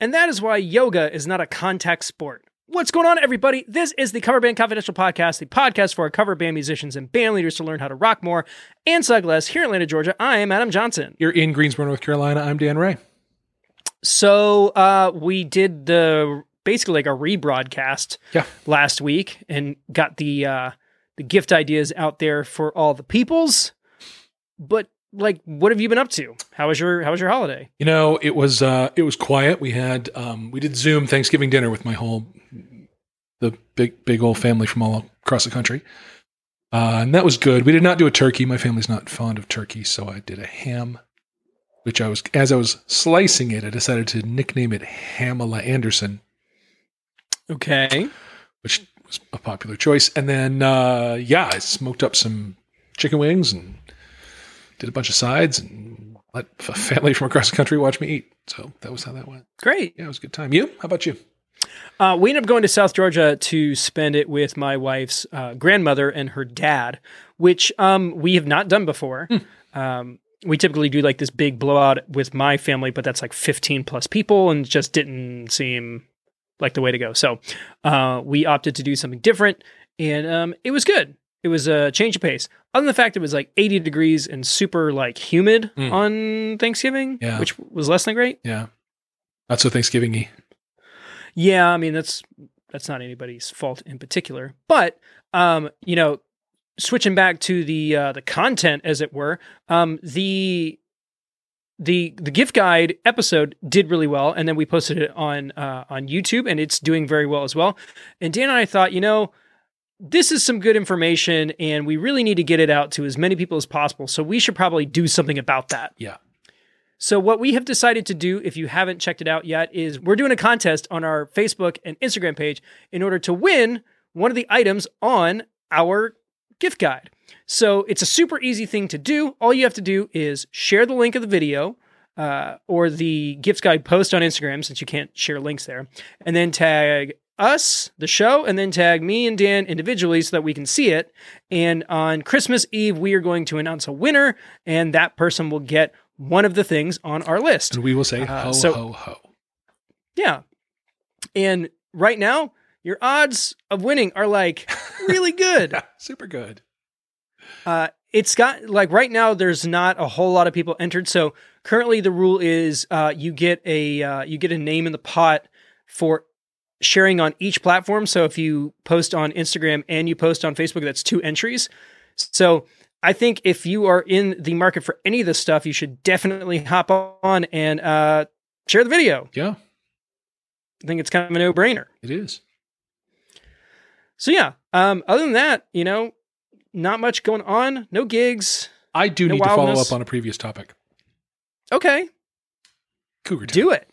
And that is why yoga is not a contact sport. What's going on, everybody? This is the Cover Band Confidential Podcast, the podcast for our cover band musicians and band leaders to learn how to rock more and suck less here in Atlanta, Georgia. I am Adam Johnson. You're in Greensboro, North Carolina. I'm Dan Ray. So we did basically a rebroadcast last week and got the gift ideas out there for all the peoples. But what have you been up to? How was your holiday? You know, it was quiet. We had we did Zoom Thanksgiving dinner with the big old family from all across the country, and that was good. We did not do a turkey. My family's not fond of turkey, so I did a ham, which as I was slicing it, I decided to nickname it Hamala Anderson. Okay, which was a popular choice. And then I smoked up some chicken wings and did a bunch of sides and let a family from across the country watch me eat. So that was how that went. Great. Yeah, it was a good time. You? How about you? We ended up going to South Georgia to spend it with my wife's grandmother and her dad, which we have not done before. Hmm. We typically do this big blowout with my family, but that's 15 plus people and just didn't seem like the way to go. So we opted to do something different, and it was good. It was a change of pace. Other than the fact it was 80 degrees and super humid on Thanksgiving, which was less than great. Yeah. Not so Thanksgiving-y. Yeah, I mean, that's not anybody's fault in particular. But, switching back to the content, as it were, the gift guide episode did really well, and then we posted it on YouTube, and it's doing very well as well. And Dan and I thought, this is some good information, and we really need to get it out to as many people as possible, so we should probably do something about that. Yeah. So what we have decided to do, if you haven't checked it out yet, is we're doing a contest on our Facebook and Instagram page in order to win one of the items on our gift guide. So it's a super easy thing to do. All you have to do is share the link of the video or the gift guide post on Instagram, since you can't share links there, and then tag us, the show, and then tag me and Dan individually so that we can see it. And on Christmas Eve, we are going to announce a winner, and that person will get one of the things on our list. And we will say, ho, ho. Yeah. And right now, your odds of winning are really good. Super good. It's got right now, there's not a whole lot of people entered. So currently the rule is you get a name in the pot for sharing on each platform. So if you post on Instagram and you post on Facebook, that's two entries. So I think if you are in the market for any of this stuff, you should definitely hop on and share the video. Yeah. I think it's kind of a no-brainer. It is. So yeah, other than that, not much going on. No gigs. I do need to follow up on a previous topic. Okay. Cougar Town. Do it.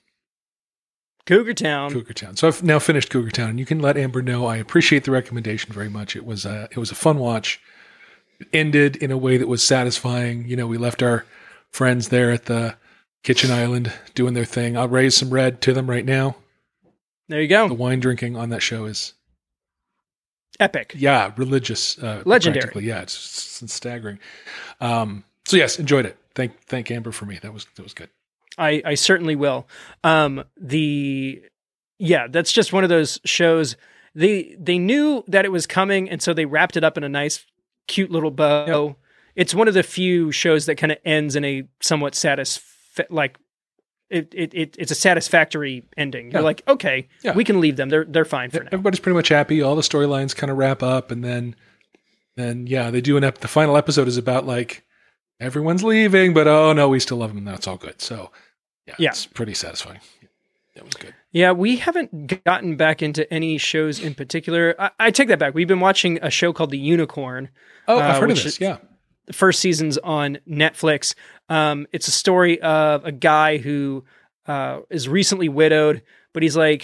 Cougar Town. So I've now finished Cougar Town, and you can let Amber know I appreciate the recommendation very much. It was a fun watch. It ended in a way that was satisfying. We left our friends there at the kitchen island doing their thing. I'll raise some red to them right now. There you go. The wine drinking on that show is epic. Yeah, religious, legendary. Yeah, it's staggering. So yes, enjoyed it. Thank Amber for me. That was good. I certainly will. That's just one of those shows. They knew that it was coming, and so they wrapped it up in a nice, cute little bow. Yep. It's one of the few shows that kind of ends in a somewhat it's a satisfactory ending. Yeah. You're okay, yeah, we can leave them. They're fine for now. Everybody's pretty much happy. All the storylines kind of wrap up, and then they do the final episode is about everyone's leaving, but oh no, we still love them. That's all good. So yeah. It's pretty satisfying. That was good. Yeah, we haven't gotten back into any shows in particular. I take that back. We've been watching a show called The Unicorn. Oh, I've heard of this. Yeah. The first season's on Netflix. It's a story of a guy who is recently widowed, but he's a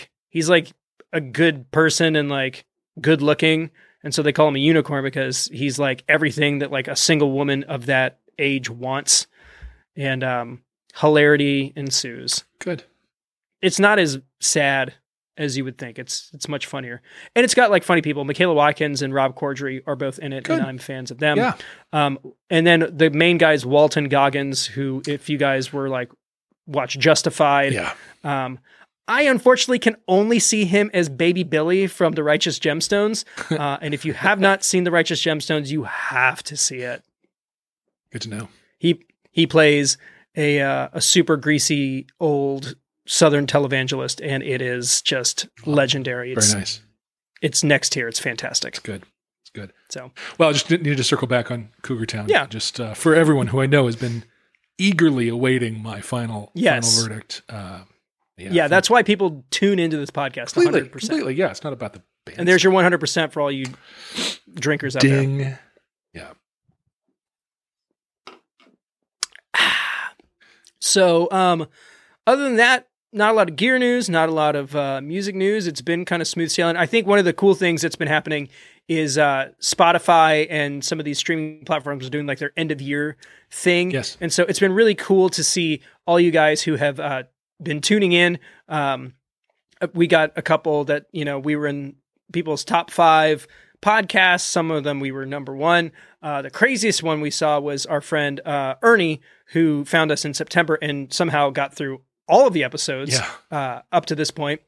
good person and good looking. And so they call him a unicorn because he's everything that a single woman of that age wants, and hilarity ensues. Good. It's not as sad as you would think. It's much funnier, and it's got funny people. Michaela Watkins and Rob Corddry are both in it. Good. And I'm fans of them. Yeah. And then the main guy's Walton Goggins, who, if you guys watch Justified, yeah. I unfortunately can only see him as Baby Billy from The Righteous Gemstones. And if you have not seen The Righteous Gemstones, you have to see it. Good to know. He plays a super greasy old Southern televangelist, and it is just legendary. It's, very nice. It's next tier. It's fantastic. It's good. It's good. So, well, I just needed to circle back on Cougar Town. Yeah. Just for everyone who I know has been eagerly awaiting my final verdict. Yeah, that's why people tune into this podcast. Completely, 100%. Completely. Yeah, it's not about the band. And there's your 100% for all you drinkers out Ding. There. Yeah. So, other than that, not a lot of gear news, not a lot of music news. It's been kind of smooth sailing. I think one of the cool things that's been happening is Spotify and some of these streaming platforms are doing like their end of year thing. Yes. And so it's been really cool to see all you guys who have been tuning in. We got a couple that, you know, we were in people's top 5 podcasts. Some of them we were number 1. The craziest one we saw was our friend Ernie, who found us in September and somehow got through all of the episodes up to this point.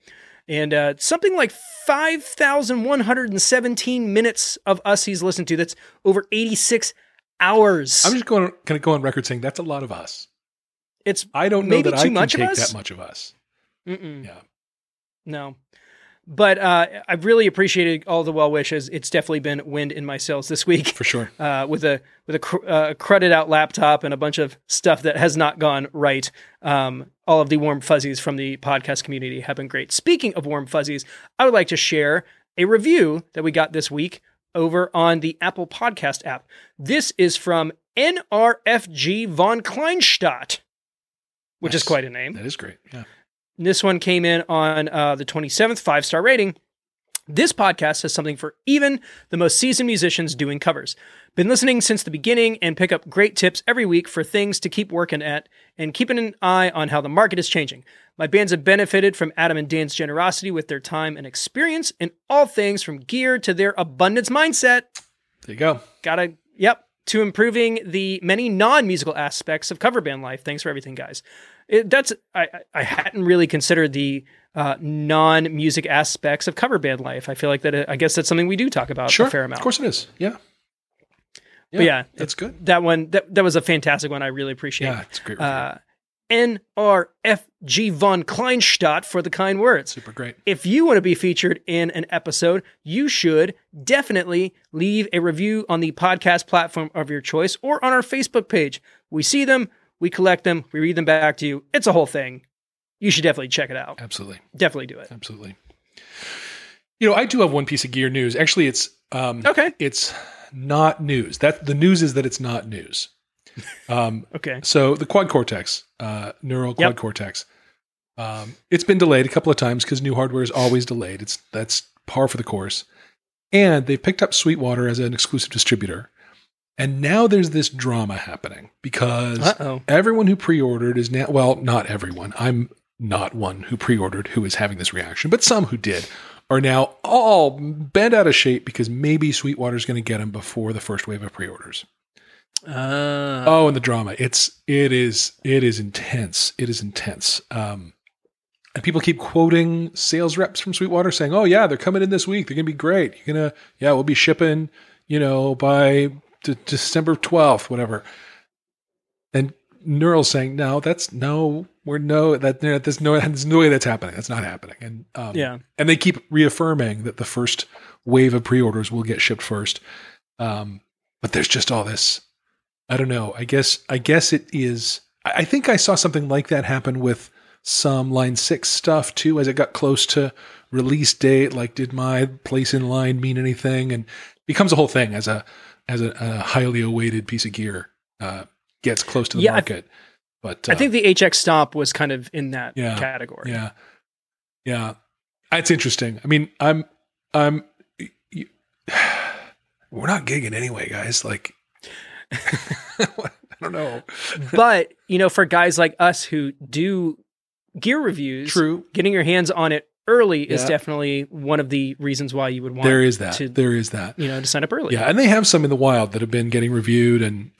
And something like 5,117 minutes of us he's listened to. That's over 86 hours. I'm just going to go on record saying that's a lot of us. I don't know that I can take that much of us. Mm-mm. Yeah. No. But I've really appreciated all the well wishes. It's definitely been wind in my sails this week, for sure. With a crudded out laptop and a bunch of stuff that has not gone right. All of the warm fuzzies from the podcast community have been great. Speaking of warm fuzzies, I would like to share a review that we got this week over on the Apple Podcast app. This is from NRFG von Kleinstadt, which is quite a name. That is great. Yeah. This one came in on the 27th, 5-star rating. This podcast has something for even the most seasoned musicians doing covers. Been listening since the beginning and pick up great tips every week for things to keep working at and keeping an eye on how the market is changing. My bands have benefited from Adam and Dan's generosity with their time and experience in all things from gear to their abundance mindset. There you go. To improving the many non-musical aspects of cover band life. Thanks for everything, guys. I hadn't really considered the non-music aspects of cover band life. I feel like that. I guess that's something we do talk about a fair amount. Of course it is. Yeah. But yeah, that's good. That one, that was a fantastic one. I really appreciate it. Yeah, it's great. NRFG von Kleinstadt for the kind words. Super great. If you want to be featured in an episode, you should definitely leave a review on the podcast platform of your choice or on our Facebook page. We see them, we collect them, we read them back to you. It's a whole thing. You should definitely check it out. Absolutely. Definitely do it. Absolutely. You know, I do have one piece of gear news. Actually, it's it's not news. That the news is that it's not news. Okay. So the Quad Cortex, Neural Quad Cortex, it's been delayed a couple of times because new hardware is always delayed. That's par for the course. And they picked up Sweetwater as an exclusive distributor. And now there's this drama happening because everyone who pre-ordered is now, well, not everyone. I'm not one who pre-ordered who is having this reaction, but some who did are now all bent out of shape because maybe Sweetwater's going to get them before the first wave of pre-orders. And the drama. It is intense. It is intense. And people keep quoting sales reps from Sweetwater saying, oh yeah, they're coming in this week. They're going to be great. You're going to, we'll be shipping, by December 12th, whatever. And Neural saying, there's no way that's happening. That's not happening. And, and they keep reaffirming that the first wave of pre-orders will get shipped first. But there's just all this, I don't know. I guess it is. I think I saw something like that happen with some Line 6 stuff too, as it got close to release date. Like, did my place in line mean anything? And it becomes a whole thing as a highly awaited piece of gear gets close to the market. But I think the HX Stomp was kind of in that category. Yeah, yeah, it's interesting. I mean, we're not gigging anyway, guys. Like. I don't know. But, for guys like us who do gear reviews, getting your hands on it early is definitely one of the reasons why you would want to sign up early. Yeah, and they have some in the wild that have been getting reviewed, and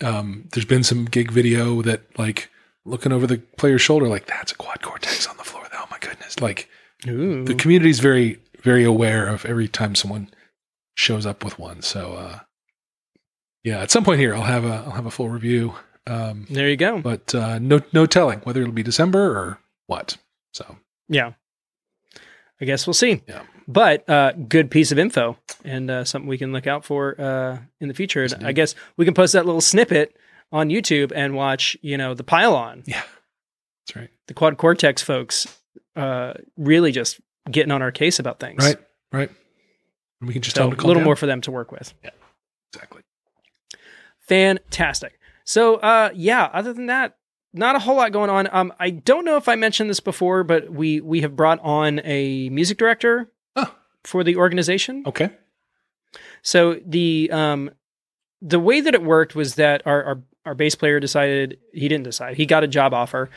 there's been some gig video that, like, looking over the player's shoulder, like, that's a Quad Cortex on the floor. Oh, my God. goodness. Like, ooh. The community is very, very aware of every time someone shows up with one. So, yeah, at some point here, I'll have a full review. There you go. But no telling whether it'll be December or what. So yeah, I guess we'll see. Yeah. But good piece of info and something we can look out for in the future. Yes, I guess we can post that little snippet on YouTube and watch, the pile-on. Yeah, that's right. The Quad Cortex folks really just getting on our case about things. Right. And we can just tell them to calm down. A little more for them to work with. Yeah, exactly. Fantastic. So, other than that, not a whole lot going on. I don't know if I mentioned this before, but we have brought on a music director for the organization. Okay. So the way that it worked was that our bass player decided. He got a job offer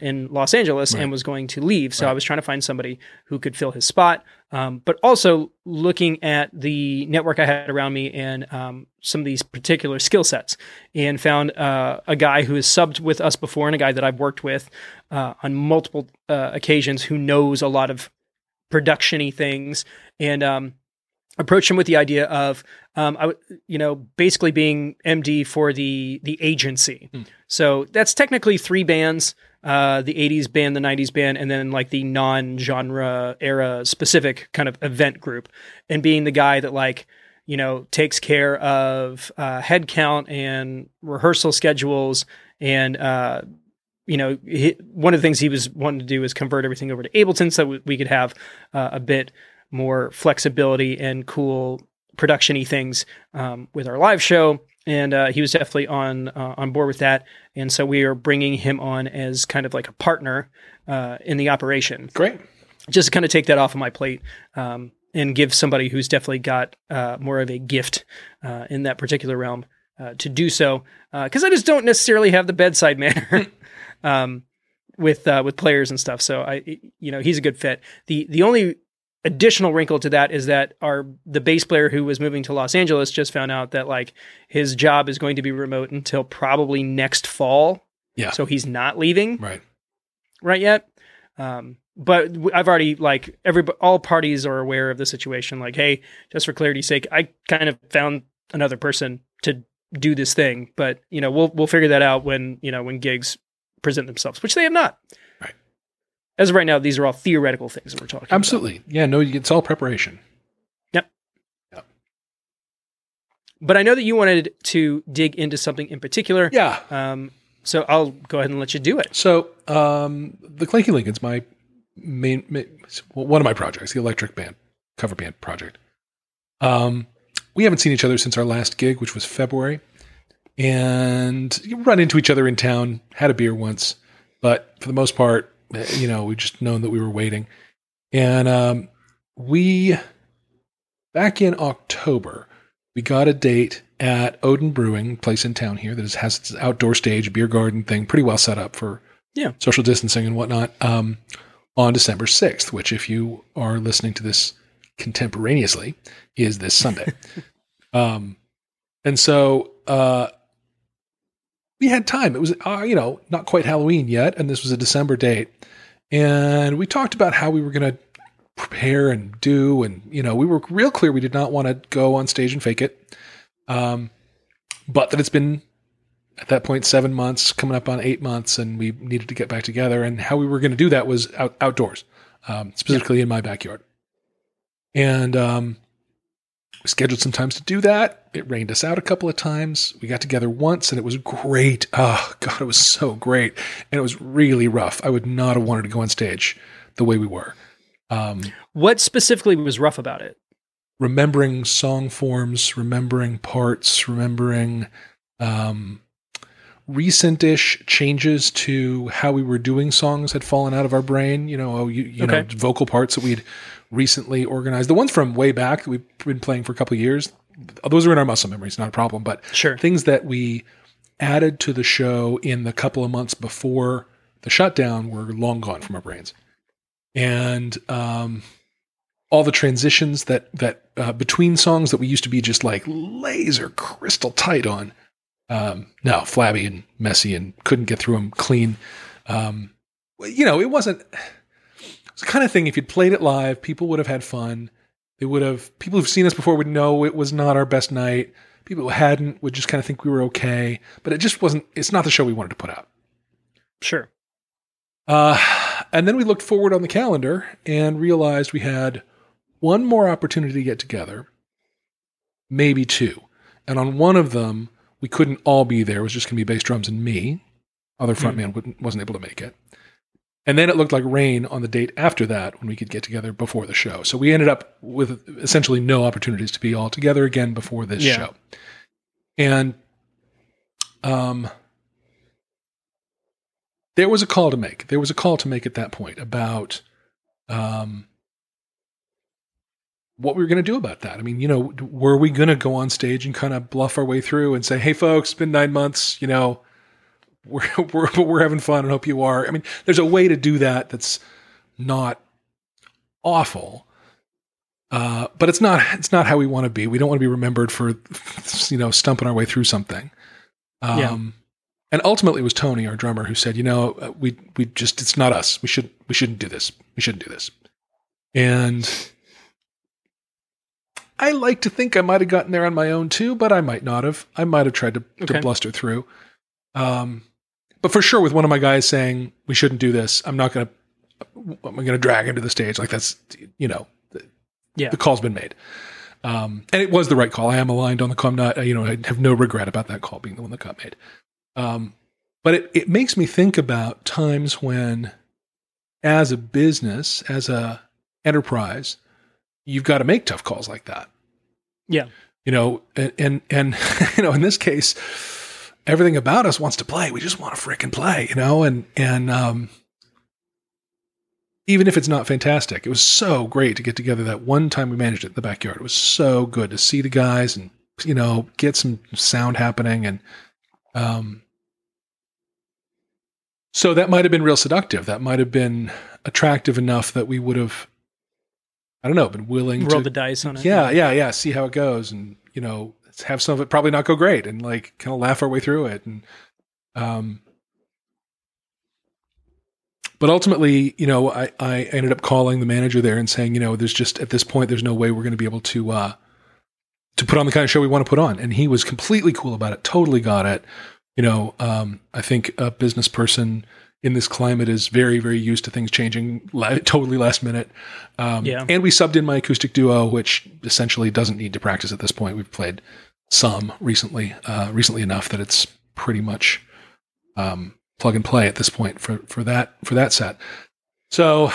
in Los Angeles and was going to leave. So I was trying to find somebody who could fill his spot. But also looking at the network I had around me and some of these particular skill sets, and found a guy who has subbed with us before and a guy that I've worked with on multiple occasions who knows a lot of production-y things, and approached him with the idea of, basically being MD for the agency. Hmm. So that's technically three bands, the 80s band, the 90s band, and then like the non-genre era specific kind of event group, and being the guy that takes care of headcount and rehearsal schedules and, one of the things he was wanting to do is convert everything over to Ableton so we could have a bit more flexibility and cool production-y things with our live show. And he was definitely on board with that. And so we are bringing him on as kind of like a partner in the operation. Great. Just to kind of take that off of my plate and give somebody who's definitely got more of a gift in that particular realm to do so. Because I just don't necessarily have the bedside manner with players and stuff. So he's a good fit. The only additional wrinkle to that is that the bass player who was moving to Los Angeles just found out that his job is going to be remote until probably next fall. Yeah. So he's not leaving right yet. But I've already all parties are aware of the situation. Hey, just for clarity's sake, I kind of found another person to do this thing, but we'll figure that out when gigs present themselves, which they have not. As of right now, these are all theoretical things that we're talking about. Absolutely. Yeah, no, it's all preparation. Yep. But I know that you wanted to dig into something in particular. Yeah. So I'll go ahead and let you do it. So the Clanky Lincolns, my one of my projects, the electric band, cover band project. We haven't seen each other since our last gig, which was February. And you run into each other in town, had a beer once, but for the most part, we just known that we were waiting. And back in October, we got a date at Odin Brewing, place in town here that has its outdoor stage, beer garden thing, pretty well set up for social distancing and whatnot, on December 6th, which if you are listening to this contemporaneously, is this Sunday. And so we had time. It was, not quite Halloween yet, and this was a December date. And we talked about how we were going to prepare and do, and, we were real clear we did not want to go on stage and fake it. But that it's been, at that point, 7 months, coming up on 8 months, and we needed to get back together. And how we were going to do that was outdoors, specifically in my backyard. And we scheduled some times to do that. It rained us out a couple of times. We got together once and it was great. Oh God, it was so great. And it was really rough. I would not have wanted to go on stage the way we were. What specifically was rough about it? Remembering song forms, remembering parts, remembering recent-ish changes to how we were doing songs had fallen out of our brain. Vocal parts that we'd recently organized. The ones from way back that we've been playing for a couple of years, those are in our muscle memories, not a problem, but things that we added to the show in the couple of months before the shutdown were long gone from our brains. And all the transitions that between songs that we used to be just laser crystal tight on, now flabby and messy and couldn't get through them clean. It wasn't... It's the kind of thing, if you'd played it live, people would have had fun. They would have, people who've seen us before would know it was not our best night. People who hadn't would just kind of think we were okay. But it just wasn't, it's not the show we wanted to put out. Sure. And then we looked forward on the calendar and realized we had one more opportunity to get together, maybe two. And on one of them, we couldn't all be there. It was just going to be bass, drums, and me. Other frontman wasn't able to make it. And then it looked like rain on the date after that when we could get together before the show. So we ended up with essentially no opportunities to be all together again before this show. And there was a call to make. There was a call to make at that point about what we were going to do about that. I mean, you know, were we going to go on stage and kind of bluff our way through and say, hey, folks, it's been 9 months, you know, we're having fun and hope you are. I mean, there's a way to do that that's not awful, but it's not how we want to be. We don't want to be remembered for, you know, stumping our way through something. And ultimately it was Tony, our drummer, who said, you know, we just, it's not us. We shouldn't do this. We shouldn't do this. And I like to think I might've gotten there on my own too, but I might not have. I might've tried to bluster through. But for sure, with one of my guys saying we shouldn't do this, I'm going to drag him to the stage. Like that's, you know, the call's been made. And it was the right call. I am aligned on the call. I'm not, you know, I have no regret about that call being the one that got made. But it makes me think about times when, as a business, as a enterprise, you've got to make tough calls like that. Yeah. You know, and you know, in this case, everything about us wants to play. We just want to frickin' play, you know? And even if it's not fantastic, it was so great to get together that one time we managed it in the backyard. It was so good to see the guys and, you know, get some sound happening. And, so that might've been real seductive. That might've been attractive enough that we would have, I don't know, been willing to roll the dice on it. Yeah. See how it goes. And, you know, have some of it probably not go great and like kind of laugh our way through it. And, but ultimately, you know, I ended up calling the manager there and saying, you know, there's just, at this point, there's no way we're going to be able to put on the kind of show we want to put on. And he was completely cool about it. Totally got it. You know, I think a business person in this climate is very, very used to things changing totally last minute. And we subbed in my acoustic duo, which essentially doesn't need to practice at this point. We've played some recently enough that it's pretty much plug and play at this point for that set. So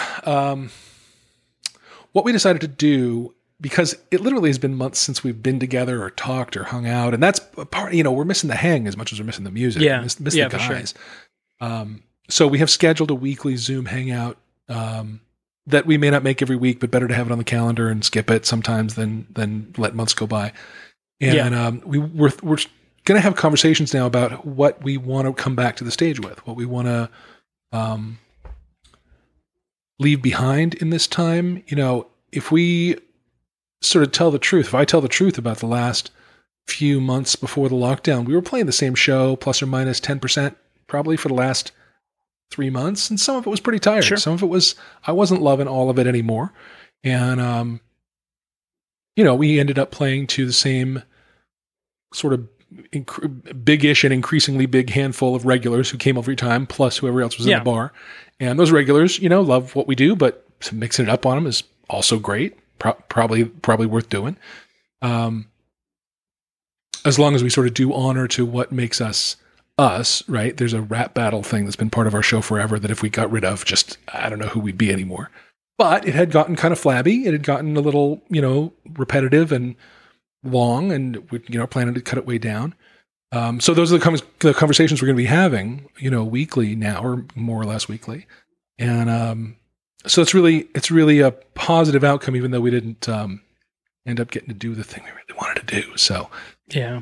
what we decided to do, because it literally has been months since we've been together or talked or hung out, and that's a part, you know, we're missing the hang as much as we're missing the music. Missing the guys. For sure. So we have scheduled a weekly Zoom hangout that we may not make every week, but better to have it on the calendar and skip it sometimes than let months go by. We're going to have conversations now about what we want to come back to the stage with, what we want to leave behind in this time. You know, if we sort of tell the truth, if I tell the truth about the last few months before the lockdown, we were playing the same show plus or minus 10% probably for the last 3 months, and some of it was pretty tired. Sure. Some of it was, I wasn't loving all of it anymore. And, you know, we ended up playing to the same sort of big-ish and increasingly big handful of regulars who came every time, plus whoever else was in the bar. And those regulars, you know, love what we do, but mixing it up on them is also great. Probably worth doing. As long as we sort of do honor to what makes us, right? There's a rap battle thing that's been part of our show forever that if we got rid of, just, I don't know who we'd be anymore. But it had gotten kind of flabby. It had gotten a little, you know, repetitive and long, and we, you know, planning to cut it way down. So those are the conversations we're going to be having, you know, weekly now, or more or less weekly. And, so it's really a positive outcome, even though we didn't, end up getting to do the thing we really wanted to do. So, yeah.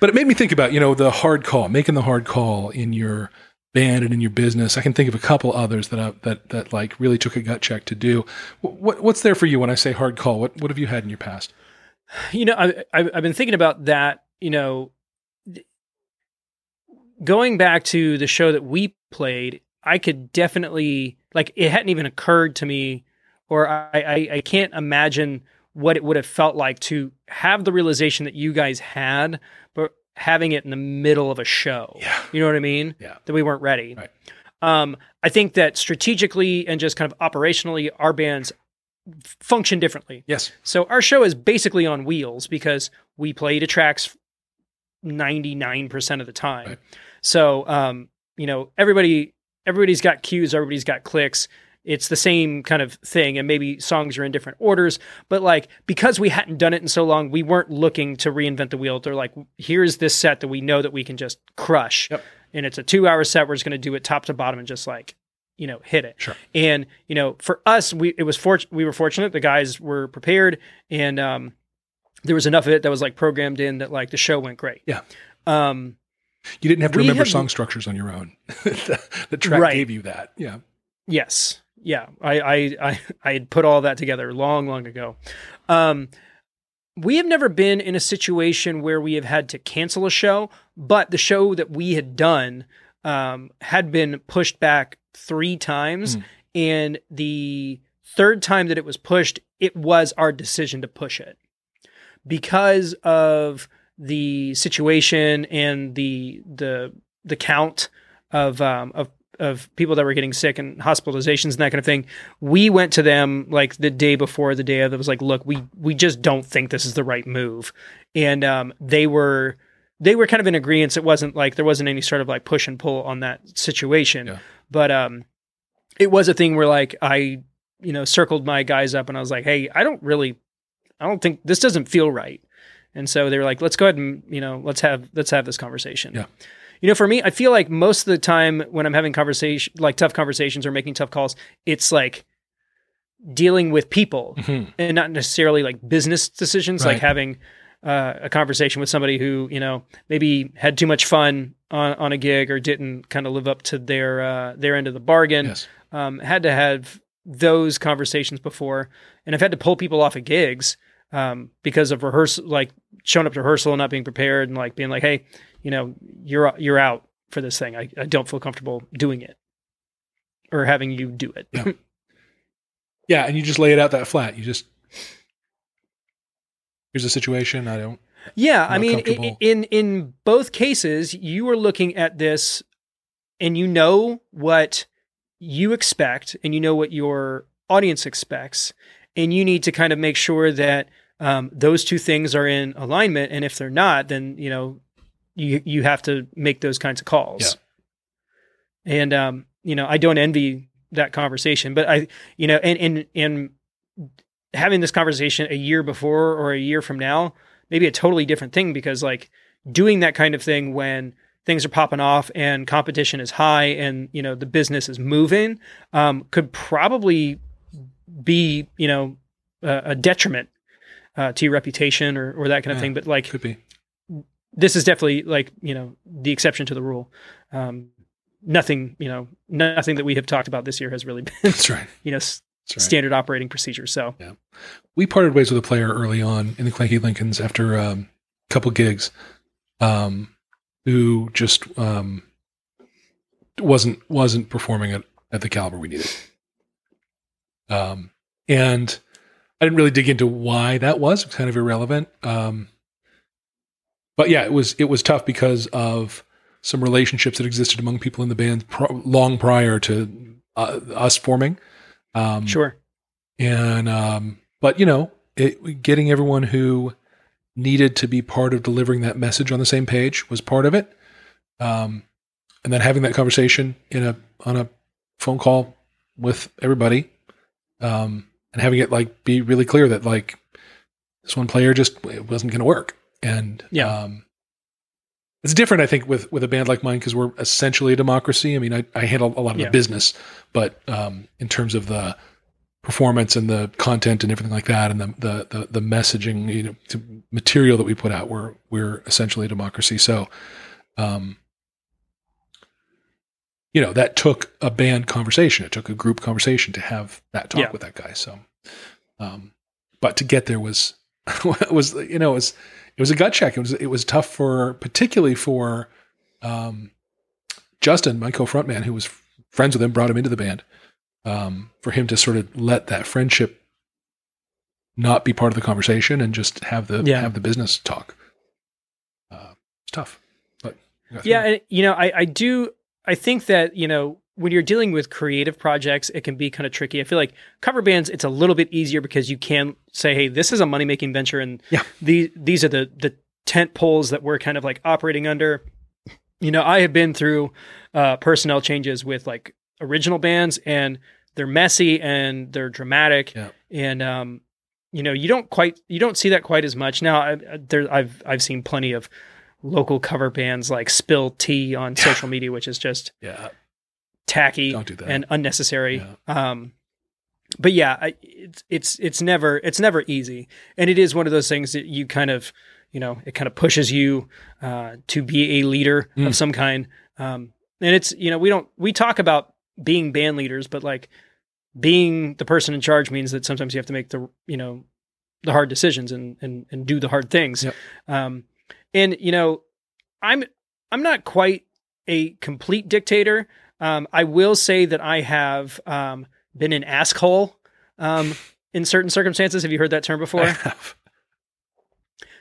But it made me think about, you know, the hard call, making the hard call in your band and in your business. I can think of a couple others that like really took a gut check to do. What's there for you when I say hard call? What have you had in your past? You know, I've been thinking about that, you know, going back to the show that we played, I could definitely Like, it hadn't even occurred to me, or I can't imagine what it would have felt like to have the realization that you guys had, but having it in the middle of a show. Yeah. You know what I mean? Yeah. That we weren't ready. Right. I think that strategically and just kind of operationally, our bands function differently. Yes. So our show is basically on wheels because we play to tracks 99% of the time. Right. So, you know, everybody's got cues, everybody's got clicks. It's the same kind of thing, and maybe songs are in different orders, but like, because we hadn't done it in so long, we weren't looking to reinvent the wheel. They're like, here's this set that we know that we can just crush. Yep. And it's a 2-hour set. We're just going to do it top to bottom and just like, you know, hit it. Sure. And, you know, for us, we were fortunate. The guys were prepared, and there was enough of it that was like programmed in that like the show went great. Yeah. You didn't have to remember song structures on your own. The track right. gave you that. Yeah. Yes. Yeah. I had put all that together long ago. We have never been in a situation where we have had to cancel a show, but the show that we had done had been pushed back 3 times. Mm. And the 3rd time that it was pushed, it was our decision to push it because of the situation and the count of people that were getting sick and hospitalizations and that kind of thing. We went to them like the day before, the day of, that was like, look, we just don't think this is the right move. And they were kind of in agreement. It wasn't like there wasn't any sort of like push and pull on that situation. Yeah. But it was a thing where like I, you know, circled my guys up and I was like, hey, I don't think this doesn't feel right. And so they were like, let's go ahead and, you know, let's have this conversation. Yeah. You know, for me, I feel like most of the time when I'm having tough conversations or making tough calls, it's like dealing with people mm-hmm. and not necessarily like business decisions, right. like having a conversation with somebody who, you know, maybe had too much fun on a gig or didn't kind of live up to their end of the bargain. Yes. Had to have those conversations before. And I've had to pull people off of gigs because of rehearsal, like showing up to rehearsal and not being prepared and like being like, hey, you know, you're out for this thing. I don't feel comfortable doing it or having you do it. Yeah. Yeah. And you just lay it out that flat. You just, here's the situation. I don't. Yeah. I mean, in both cases, you are looking at this and you know what you expect and you know what your audience expects. And you need to kind of make sure that those two things are in alignment. And if they're not, then, you know, you have to make those kinds of calls. Yeah. And, you know, I don't envy that conversation, but I, you know, and having this conversation a year before or a year from now, maybe a totally different thing, because like doing that kind of thing when things are popping off and competition is high and, you know, the business is moving, could probably be, you know, a detriment to your reputation or that kind of thing. But like, could be. This is definitely like, you know, the exception to the rule. Nothing that we have talked about this year has really been, that's right. you know, that's right. standard operating procedure. So yeah. We parted ways with a player early on in the Clanky Lincolns after a couple gigs who just wasn't performing at the caliber we needed. And I didn't really dig into why that was. It was kind of irrelevant. But yeah, it was tough because of some relationships that existed among people in the band long prior to us forming. Sure. And, but you know, getting everyone who needed to be part of delivering that message on the same page was part of it. And then having that conversation on a phone call with everybody, and having it like be really clear that like this one player just, it wasn't going to work. And yeah. It's different, I think, with a band like mine because we're essentially a democracy. I mean, I handle a lot of the business, but in terms of the performance and the content and everything like that, and the messaging, you know, the material that we put out, we're essentially a democracy. So, you know, that took a band conversation. It took a group conversation to have that talk with that guy. So, but to get there was you know it was a gut check. It was tough particularly for Justin, my co-frontman, who was friends with him, brought him into the band. for him to sort of let that friendship not be part of the conversation and just have the business talk. It's tough, but and, I think that, when you're dealing with creative projects, it can be kind of tricky. I feel like cover bands, it's a little bit easier because you can say, hey, this is a money-making venture, and these are the tent poles that we're kind of like operating under. I have been through personnel changes with like original bands, and they're messy and they're dramatic. Yeah. And, you don't see that quite as much. Now I've seen plenty of local cover bands like Spill Tea on social media, which is just tacky and unnecessary. Yeah. It's never easy. And it is one of those things that you kind of, it kind of pushes you to be a leader of some kind. And it's, we talk about being band leaders, but like being the person in charge means that sometimes you have to make the hard decisions and do the hard things. Yep. I'm not quite a complete dictator. I will say that I have been an asshole in certain circumstances. Have you heard that term before? I have.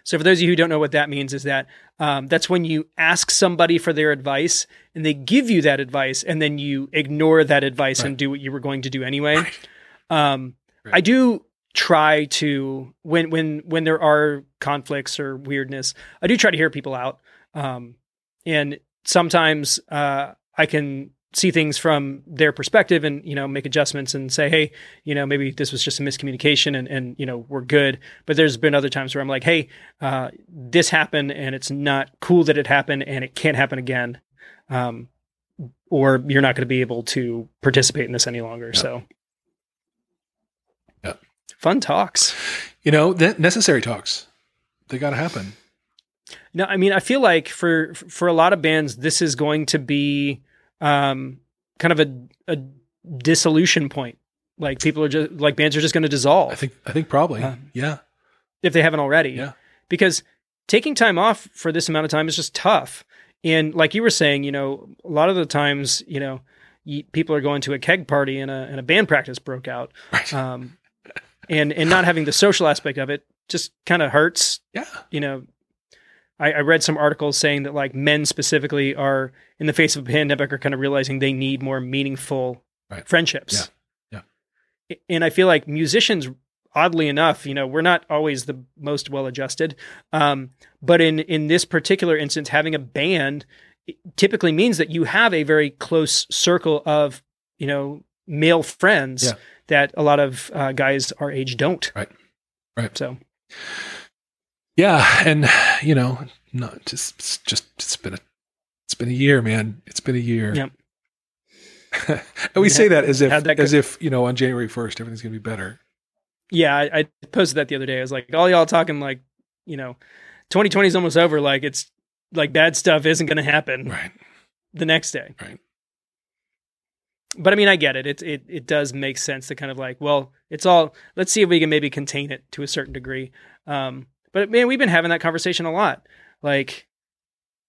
So for those of you who don't know what that means, is that that's when you ask somebody for their advice and they give you that advice, and then you ignore that advice and do what you were going to do anyway. Right. I do try to, when there are conflicts or weirdness, I do try to hear people out. And sometimes I can see things from their perspective and, make adjustments and say, hey, maybe this was just a miscommunication and we're good. But there's been other times where I'm like, hey, this happened and it's not cool that it happened and it can't happen again. Or you're not going to be able to participate in this any longer. Yeah. So fun talks, necessary talks. They got to happen. No, I mean, I feel like for a lot of bands, this is going to be, kind of a dissolution point. Like people are just like bands are just going to dissolve. I think probably, if they haven't already, because taking time off for this amount of time is just tough. And like you were saying, a lot of the times, people are going to a keg party and a band practice broke out, right. And not having the social aspect of it just kind of hurts. Yeah. I read some articles saying that like men specifically are in the face of a pandemic are kind of realizing they need more meaningful friendships. Yeah. Yeah. And I feel like musicians, oddly enough, we're not always the most well-adjusted. But in this particular instance, having a band typically means that you have a very close circle of, male friends that a lot of guys our age don't. Right. Right. So. Yeah. And, it's been a year, man. It's been a year. Yep. And we say that as if on January 1st, everything's going to be better. Yeah. I posted that the other day. I was like, all y'all talking like, 2020 is almost over. Like it's like bad stuff isn't going to happen the next day. Right. But I mean, I get it. It does make sense to kind of like, well, it's all, let's see if we can maybe contain it to a certain degree. But man, we've been having that conversation a lot. Like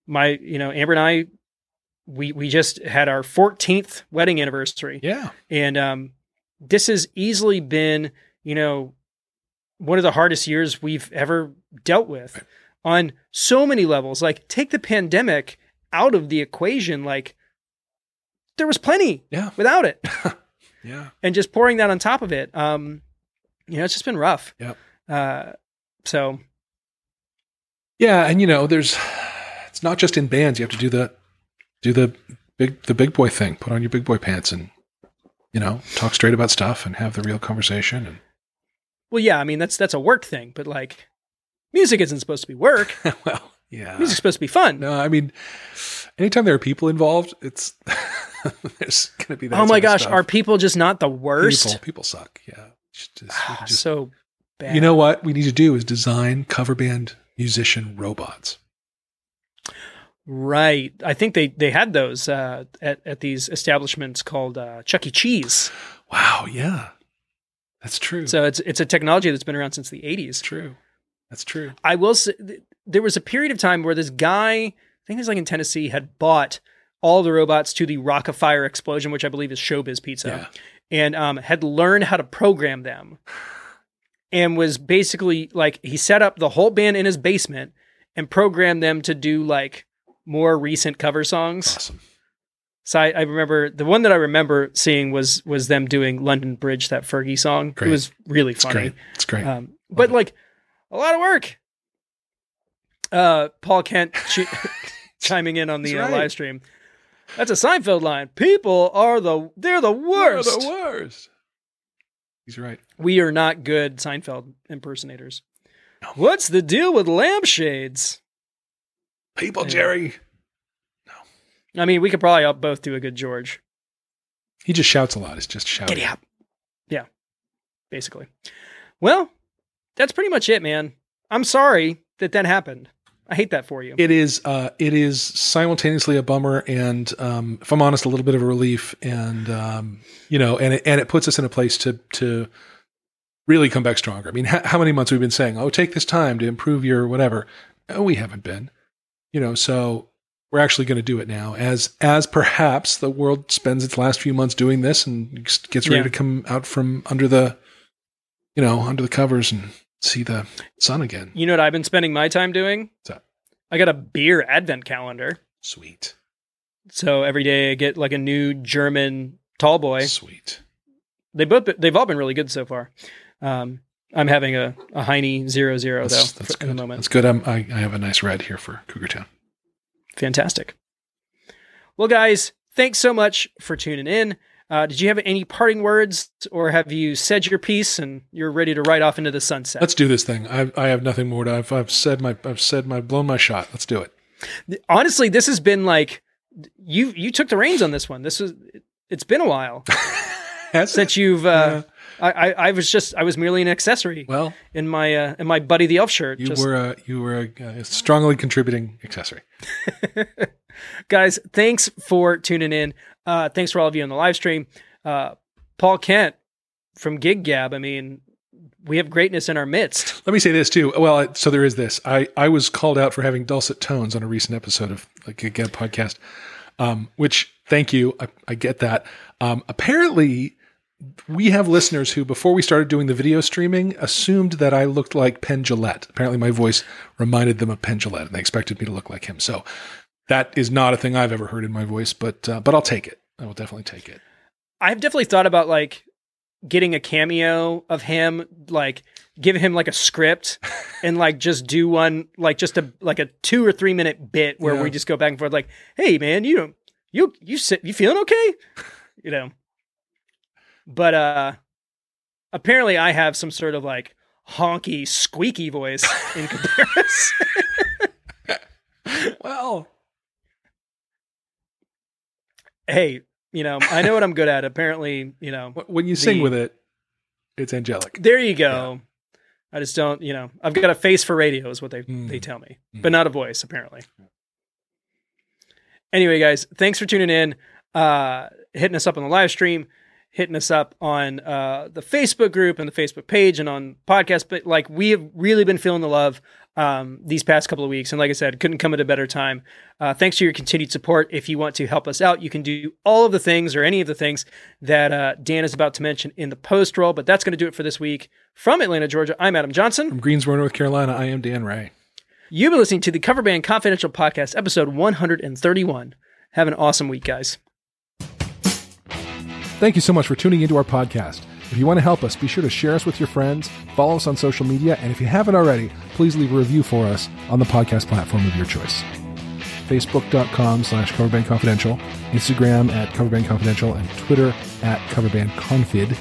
Amber and I, we just had our 14th wedding anniversary. Yeah. And this has easily been, one of the hardest years we've ever dealt with on so many levels. Like take the pandemic out of the equation. Like there was plenty without it. Yeah. And just pouring that on top of it. It's just been rough. Yeah. So. Yeah. And it's not just in bands. You have to do the big boy thing, put on your big boy pants and, talk straight about stuff and have the real conversation. And well, yeah, I mean, that's a work thing, but like music isn't supposed to be work. Well, yeah. Music's supposed to be fun. No, I mean, anytime there are people involved, it's, there's going to be that. Oh my gosh. Are people just not the worst? People suck. Yeah. Just so bad. You know what we need to do is design cover band musician robots. Right. I think they had those at these establishments called Chuck E. Cheese. Wow. Yeah, that's true. So it's a technology that's been around since the 80s. True. That's true. I will say there was a period of time where this guy, I think it was like in Tennessee, had bought all the robots to the Rock-A-Fire Explosion, which I believe is Showbiz Pizza. Yeah. and had learned how to program them, and was basically like, he set up the whole band in his basement and programmed them to do like more recent cover songs. Awesome. So I remember the one that I remember seeing was them doing London Bridge, that Fergie song. Great. It was really funny. It's great. But like a lot of work. Paul Kent chiming in on the live stream. That's a Seinfeld line. People are they're the worst. They're the worst. He's right. We are not good Seinfeld impersonators. No. What's the deal with lampshades? People, anyway. Jerry. No. I mean, we could probably both do a good George. He just shouts a lot. It's just shouting. Giddy up. Yeah, basically. Well, that's pretty much it, man. I'm sorry that happened. I hate that for you. It is simultaneously a bummer and, if I'm honest, a little bit of a relief, and it puts us in a place to really come back stronger. I mean, how many months we've been saying, "Oh, take this time to improve your whatever." Oh, we haven't been, So we're actually going to do it now, as perhaps the world spends its last few months doing this and gets ready to come out from under the, under the covers and see the sun again. You know what I've been spending my time doing? What's that? I got a beer advent calendar. Sweet. So every day I get like a new German tall boy. Sweet. They've all been really good so far. I'm having a Heine 0.0 though in the moment. That's good. I have a nice red here for Cougar Town. Fantastic. Well, guys, thanks so much for tuning in. Did you have any parting words, or have you said your piece and you're ready to ride off into the sunset? Let's do this thing. I have nothing more. I've blown my shot. Let's do it. Honestly, this has been like, you took the reins on this one. It's been a while since you've, I was merely an accessory in my Buddy the Elf shirt. You were a strongly contributing accessory. Guys, thanks for tuning in. Thanks for all of you on the live stream. Paul Kent from Gig Gab. I mean, we have greatness in our midst. Let me say this too. Well, so there is this. I was called out for having dulcet tones on a recent episode of the Gig Gab podcast, which, thank you. I get that. Apparently, we have listeners who, before we started doing the video streaming, assumed that I looked like Penn Jillette. Apparently, my voice reminded them of Penn Jillette, and they expected me to look like him. So that is not a thing I've ever heard in my voice, but I'll take it. I will definitely take it. I've definitely thought about like getting a cameo of him, like give him like a script and like just do one, like just a 2 or 3 minute bit where we just go back and forth. Like, hey man, you feeling okay? But apparently I have some sort of like honky squeaky voice in comparison. Well, hey, I know what I'm good at. Apparently, when you sing with it, it's angelic. There you go. Yeah. I just don't, I've got a face for radio is what they tell me, but not a voice apparently. Anyway, guys, thanks for tuning in, hitting us up on the live stream, hitting us up on the Facebook group and the Facebook page and on podcasts. But like, we have really been feeling the love these past couple of weeks. And like I said, couldn't come at a better time. Thanks for your continued support. If you want to help us out, you can do all of the things or any of the things that Dan is about to mention in the post roll, but that's going to do it for this week. From Atlanta, Georgia, I'm Adam Johnson. From Greensboro, North Carolina, I am Dan Ray. You've been listening to the Cover Band Confidential Podcast, episode 131. Have an awesome week, guys. Thank you so much for tuning into our podcast. If you want to help us, be sure to share us with your friends, follow us on social media, and if you haven't already, please leave a review for us on the podcast platform of your choice. Facebook.com/Cover Band Confidential, Instagram @Cover Band Confidential, and Twitter @Cover Band Confid. If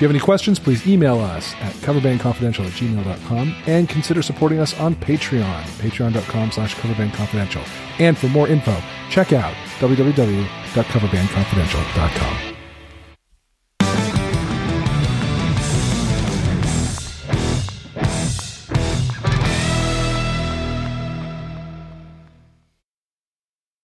you have any questions, please email us at coverbandconfidential@gmail.com, and consider supporting us on Patreon, patreon.com/Cover Band Confidential. And for more info, check out www.coverbandconfidential.com.